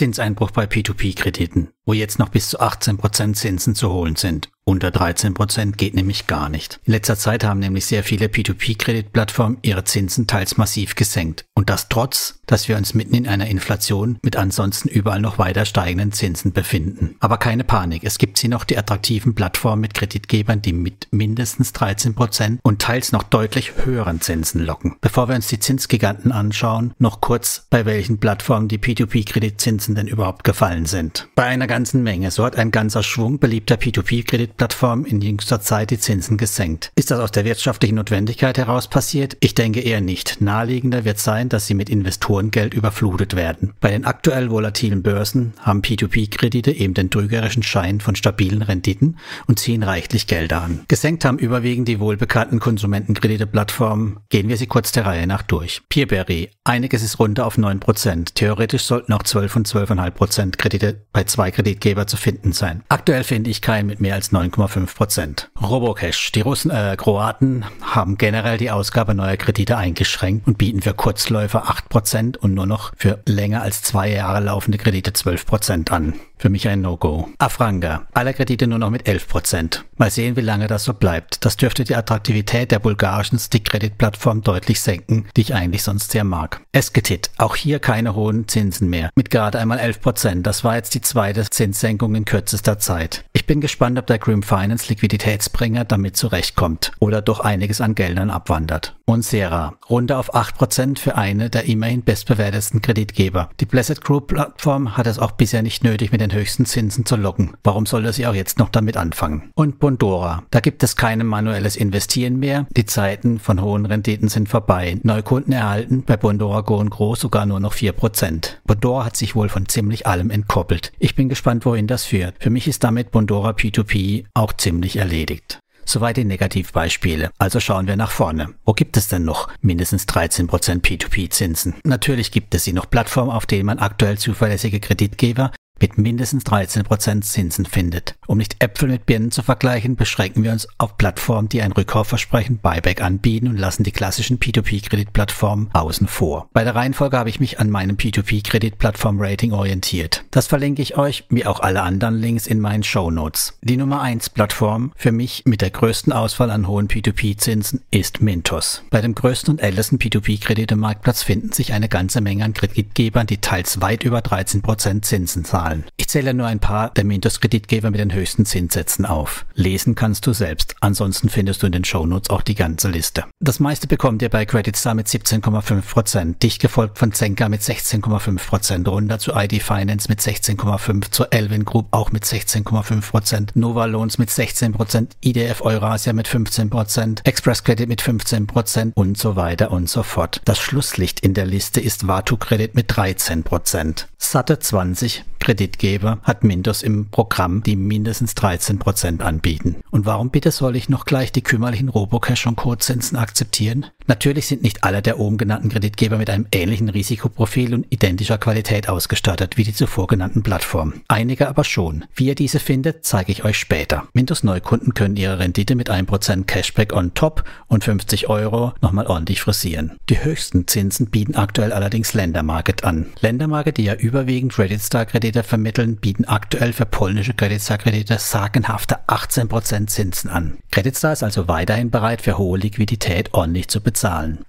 Zinseinbruch bei P2P-Krediten, wo jetzt noch bis zu 18% Zinsen zu holen sind. Unter 13% geht nämlich gar nicht. In letzter Zeit haben nämlich sehr viele P2P-Kreditplattformen ihre Zinsen teils massiv gesenkt. Und das trotz, dass wir uns mitten in einer Inflation mit ansonsten überall noch weiter steigenden Zinsen befinden. Aber keine Panik, es gibt hier noch die attraktiven Plattformen mit Kreditgebern, die mit mindestens 13% und teils noch deutlich höheren Zinsen locken. Bevor wir uns die Zinsgiganten anschauen, noch kurz, bei welchen Plattformen die P2P-Kreditzinsen denn überhaupt gefallen sind. Bei einer ganzen Menge, so hat ein ganzer Schwung beliebter P2P-Kreditplattformen in jüngster Zeit die Zinsen gesenkt. Ist das aus der wirtschaftlichen Notwendigkeit heraus passiert? Ich denke eher nicht. Naheliegender wird sein, dass sie mit Investorengeld überflutet werden. Bei den aktuell volatilen Börsen haben P2P-Kredite eben den trügerischen Schein von stabilen Renditen und ziehen reichlich Gelder an. Gesenkt haben überwiegend die wohlbekannten Konsumentenkredite-Plattformen. Gehen wir sie kurz der Reihe nach durch. Peerberry. Einiges ist runter auf 9%. Theoretisch sollten auch 12 und 12,5% Kredite bei zwei Kreditgeber zu finden sein. Aktuell finde ich keinen mit mehr als 9,5%. Robocash. Die Kroaten haben generell die Ausgabe neuer Kredite eingeschränkt und bieten für Kurzläufer 8% und nur noch für länger als 2 Jahre laufende Kredite 12% an. Für mich ein No-Go. Afranga. Alle Kredite nur noch mit 11%. Mal sehen, wie lange das so bleibt. Das dürfte die Attraktivität der bulgarischen Stick-Kredit-Plattform deutlich senken, die ich eigentlich sonst sehr mag. Esketit. Auch hier keine hohen Zinsen mehr. Mit gerade einmal 11%. Das war jetzt die zweite Zinssenkung in kürzester Zeit. Ich bin gespannt, ob der Grim Finance Liquiditätsbringer damit zurechtkommt oder doch einiges an Geldern abwandert. Und Serra. Runter auf 8% für eine der immerhin bestbewertesten Kreditgeber. Die Blessed Group-Plattform hat es auch bisher nicht nötig, mit den höchsten Zinsen zu locken. Warum sollte sie auch jetzt noch damit anfangen? Und Bondora. Da gibt es kein manuelles Investieren mehr. Die Zeiten von hohen Renditen sind vorbei. Neukunden erhalten bei Bondora Go und Groß sogar nur noch 4%. Bondora hat sich wohl von ziemlich allem entkoppelt. Ich bin gespannt, wohin das führt. Für mich ist damit Bondora P2P auch ziemlich erledigt. Soweit die Negativbeispiele. Also schauen wir nach vorne. Wo gibt es denn noch mindestens 13% P2P-Zinsen? Natürlich gibt es sie noch Plattformen, auf denen man aktuell zuverlässige Kreditgeber mit mindestens 13% Zinsen findet. Um nicht Äpfel mit Birnen zu vergleichen, beschränken wir uns auf Plattformen, die ein Rückkaufversprechen Buyback anbieten und lassen die klassischen P2P-Kreditplattformen außen vor. Bei der Reihenfolge habe ich mich an meinem P2P-Kreditplattform-Rating orientiert. Das verlinke ich euch, wie auch alle anderen Links, in meinen Shownotes. Die Nummer 1 Plattform für mich mit der größten Auswahl an hohen P2P-Zinsen ist Mintos. Bei dem größten und ältesten P2P-Kreditemarktplatz finden sich eine ganze Menge an Kreditgebern, die teils weit über 13% Zinsen zahlen. Ich zähle nur ein paar der Mintos-Kreditgeber mit den höchsten Zinssätzen auf. Lesen kannst du selbst, ansonsten findest du in den Shownotes auch die ganze Liste. Das meiste bekommt ihr bei Creditstar mit 17,5%, dicht gefolgt von Zenka mit 16,5%, runter zu ID Finance mit 16,5%, zur Elvin Group auch mit 16,5%, Nova Loans mit 16%, IDF Eurasia mit 15%, Express Credit mit 15% und so weiter und so fort. Das Schlusslicht in der Liste ist Vatu Credit mit 13%. Satte 20 Kreditgeber hat Mintos im Programm, die mindestens 13% anbieten. Und warum bitte soll ich noch gleich die kümmerlichen Robocash und Co-Zinsen akzeptieren? Natürlich sind nicht alle der oben genannten Kreditgeber mit einem ähnlichen Risikoprofil und identischer Qualität ausgestattet wie die zuvor genannten Plattformen. Einige aber schon. Wie ihr diese findet, zeige ich euch später. Mintos Neukunden können ihre Rendite mit 1% Cashback on top und 50 € nochmal ordentlich frisieren. Die höchsten Zinsen bieten aktuell allerdings Lendermarket an. Lendermarket, die ja überwiegend Creditstar-Kredite vermitteln, bieten aktuell für polnische Creditstar-Kredite sagenhafte 18% Zinsen an. Creditstar ist also weiterhin bereit, für hohe Liquidität ordentlich zu bezahlen.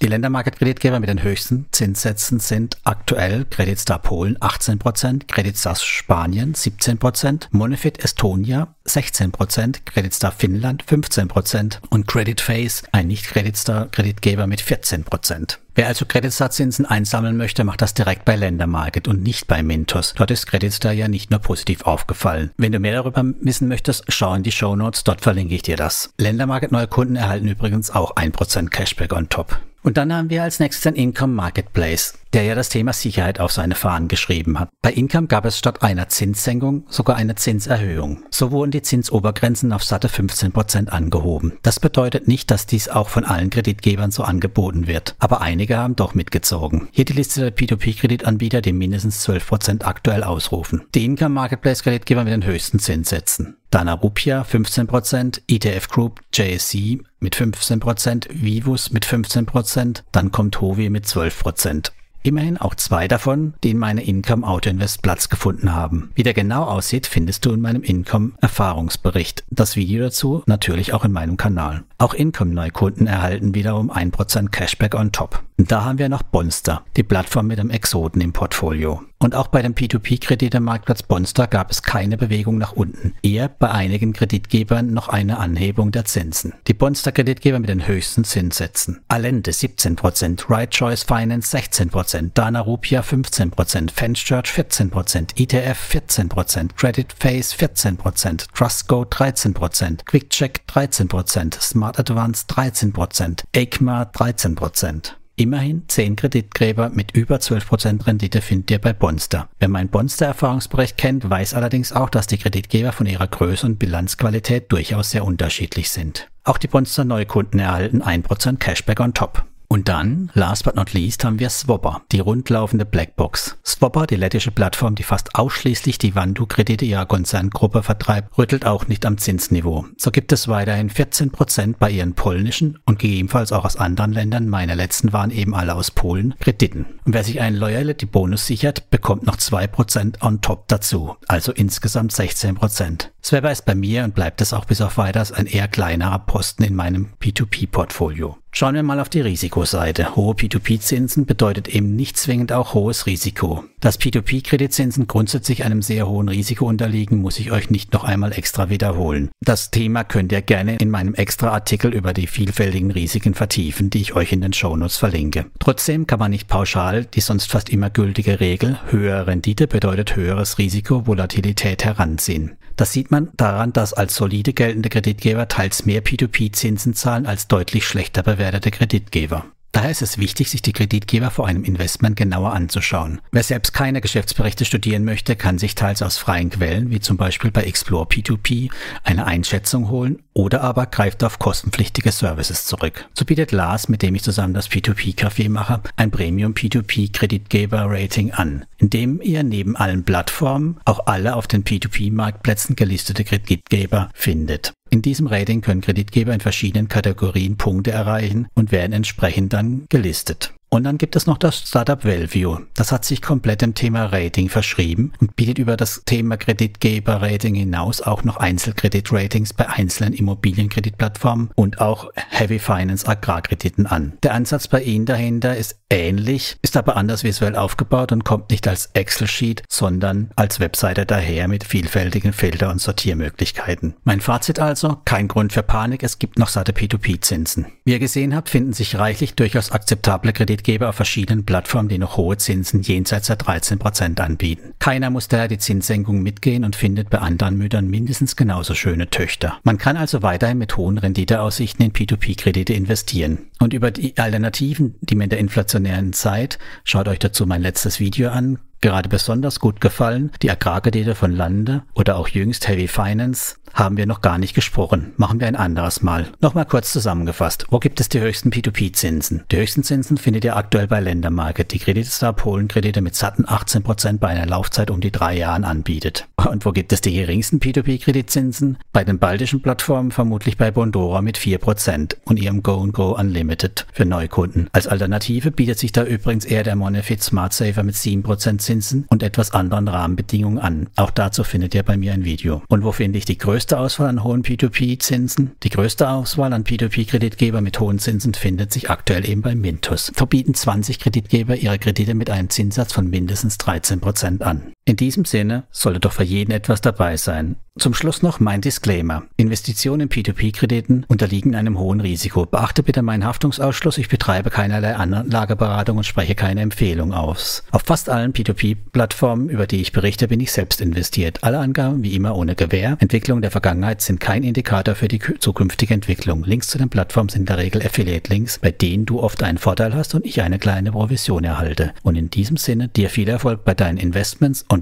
Die Lendermarket-Kreditgeber mit den höchsten Zinssätzen sind aktuell Creditstar Polen 18%, Creditstar Spanien 17%, Monefit Estonia 16%, Creditstar Finnland 15% und CreditFace, ein Nicht-Creditstar-Kreditgeber, mit 14%. Wer also Creditstar-Zinsen einsammeln möchte, macht das direkt bei Lendermarket und nicht bei Mintos. Dort ist Creditstar ja nicht nur positiv aufgefallen. Wenn du mehr darüber wissen möchtest, schau in die Shownotes, dort verlinke ich dir das. Lendermarket-neue Kunden erhalten übrigens auch 1% Cashback on top. Und dann haben wir als nächstes den Income Marketplace, der ja das Thema Sicherheit auf seine Fahnen geschrieben hat. Bei Income gab es statt einer Zinssenkung sogar eine Zinserhöhung. So wurden die Zinsobergrenzen auf satte 15% angehoben. Das bedeutet nicht, dass dies auch von allen Kreditgebern so angeboten wird, aber einige haben doch mitgezogen. Hier die Liste der P2P-Kreditanbieter, die mindestens 12% aktuell ausrufen. Die Income Marketplace-Kreditgeber mit den höchsten Zinssätzen. Dana Rupia 15%, IDF Group, JSC mit 15%, Vivus mit 15%, dann kommt Hovi mit 12%. Immerhin auch 2 davon, die in meiner Income Auto Invest Platz gefunden haben. Wie der genau aussieht, findest du in meinem Income Erfahrungsbericht. Das Video dazu natürlich auch in meinem Kanal. Auch Income Neukunden erhalten wiederum 1% Cashback on top. Und da haben wir noch Bonster, die Plattform mit dem Exoten im Portfolio. Und auch bei dem P2P-Kreditemarktplatz Bonster gab es keine Bewegung nach unten, eher bei einigen Kreditgebern noch eine Anhebung der Zinsen. Die Bonster-Kreditgeber mit den höchsten Zinssätzen. Allende 17%, Right Choice Finance 16%, Dana Rupia 15%, Fenchurch 14%, IDF 14%, CreditFace 14%, Trustgo 13%, QuickCheck 13%, SmartAdvance 13%, ECMA 13%. Immerhin 10 Kreditgeber mit über 12% Rendite findet ihr bei Bonster. Wer meinen Bonster-Erfahrungsbericht kennt, weiß allerdings auch, dass die Kreditgeber von ihrer Größe und Bilanzqualität durchaus sehr unterschiedlich sind. Auch die Bonster-Neukunden erhalten 1% Cashback on top. Und dann, last but not least, haben wir Swopper, die rundlaufende Blackbox. Swopper, die lettische Plattform, die fast ausschließlich die Vandu-Kredite ihrer Konzerngruppe vertreibt, rüttelt auch nicht am Zinsniveau. So gibt es weiterhin 14% bei ihren polnischen und gegebenenfalls auch aus anderen Ländern, meine letzten waren eben alle aus Polen, Krediten. Und wer sich einen Loyalty-Bonus sichert, bekommt noch 2% on top dazu, also insgesamt 16%. Swopper ist bei mir und bleibt es auch bis auf weiteres ein eher kleinerer Posten in meinem P2P-Portfolio. Schauen wir mal auf die Risikoseite. Hohe P2P-Zinsen bedeutet eben nicht zwingend auch hohes Risiko. Dass P2P-Kreditzinsen grundsätzlich einem sehr hohen Risiko unterliegen, muss ich euch nicht noch einmal extra wiederholen. Das Thema könnt ihr gerne in meinem extra Artikel über die vielfältigen Risiken vertiefen, die ich euch in den Shownotes verlinke. Trotzdem kann man nicht pauschal die sonst fast immer gültige Regel, höhere Rendite bedeutet höheres Risiko, Volatilität heranziehen. Das sieht man daran, dass als solide geltende Kreditgeber teils mehr P2P-Zinsen zahlen als deutlich schlechter bewertete Kreditgeber. Daher ist es wichtig, sich die Kreditgeber vor einem Investment genauer anzuschauen. Wer selbst keine Geschäftsberichte studieren möchte, kann sich teils aus freien Quellen, wie zum Beispiel bei Explore P2P, eine Einschätzung holen oder aber greift auf kostenpflichtige Services zurück. So bietet Lars, mit dem ich zusammen das P2P-Café mache, ein Premium P2P-Kreditgeber-Rating an, in dem ihr neben allen Plattformen auch alle auf den P2P-Marktplätzen gelistete Kreditgeber findet. In diesem Rating können Kreditgeber in verschiedenen Kategorien Punkte erreichen und werden entsprechend dann gelistet. Und dann gibt es noch das Startup Value. Das hat sich komplett im Thema Rating verschrieben und bietet über das Thema Kreditgeber-Rating hinaus auch noch Einzelkredit-Ratings bei einzelnen Immobilienkreditplattformen und auch Heavy Finance Agrarkrediten an. Der Ansatz bei ihnen dahinter ist ähnlich, ist aber anders visuell aufgebaut und kommt nicht als Excel-Sheet, sondern als Webseite daher mit vielfältigen Filter- und Sortiermöglichkeiten. Mein Fazit also, kein Grund für Panik, es gibt noch satte P2P-Zinsen. Wie ihr gesehen habt, finden sich reichlich durchaus akzeptable Kreditgeber auf verschiedenen Plattformen, die noch hohe Zinsen jenseits der 13% anbieten. Keiner muss daher die Zinssenkung mitgehen und findet bei anderen Müttern mindestens genauso schöne Töchter. Man kann also weiterhin mit hohen Renditeaussichten in P2P-Kredite investieren. Und über die Alternativen, die mir in der inflationären Zeit, schaut euch dazu mein letztes Video an, gerade besonders gut gefallen, die Agrarkredite von Lande oder auch jüngst Heavy Finance, haben wir noch gar nicht gesprochen. Machen wir ein anderes Mal. Nochmal kurz zusammengefasst. Wo gibt es die höchsten P2P-Zinsen? Die höchsten Zinsen findet ihr aktuell bei Lendermarket, die Creditstar Polen-Kredite mit satten 18% bei einer Laufzeit um die 3 Jahren anbietet. Und wo gibt es die geringsten P2P-Kreditzinsen? Bei den baltischen Plattformen vermutlich bei Bondora mit 4% und ihrem Go & Go Unlimited für Neukunden. Als Alternative bietet sich da übrigens eher der Monefit Smart Saver mit 7% Zinsen und etwas anderen Rahmenbedingungen an. Auch dazu findet ihr bei mir ein Video. Und wo finde ich die größte Auswahl an hohen P2P-Zinsen? Die größte Auswahl an P2P-Kreditgeber mit hohen Zinsen findet sich aktuell eben bei Mintos. So bieten 20 Kreditgeber ihre Kredite mit einem Zinssatz von mindestens 13% an. In diesem Sinne sollte doch für jeden etwas dabei sein. Zum Schluss noch mein Disclaimer. Investitionen in P2P-Krediten unterliegen einem hohen Risiko. Beachte bitte meinen Haftungsausschluss. Ich betreibe keinerlei Anlageberatung und spreche keine Empfehlung aus. Auf fast allen P2P-Plattformen, über die ich berichte, bin ich selbst investiert. Alle Angaben wie immer ohne Gewähr. Entwicklungen der Vergangenheit sind kein Indikator für die zukünftige Entwicklung. Links zu den Plattformen sind in der Regel Affiliate-Links, bei denen du oft einen Vorteil hast und ich eine kleine Provision erhalte. Und in diesem Sinne dir viel Erfolg bei deinen Investments und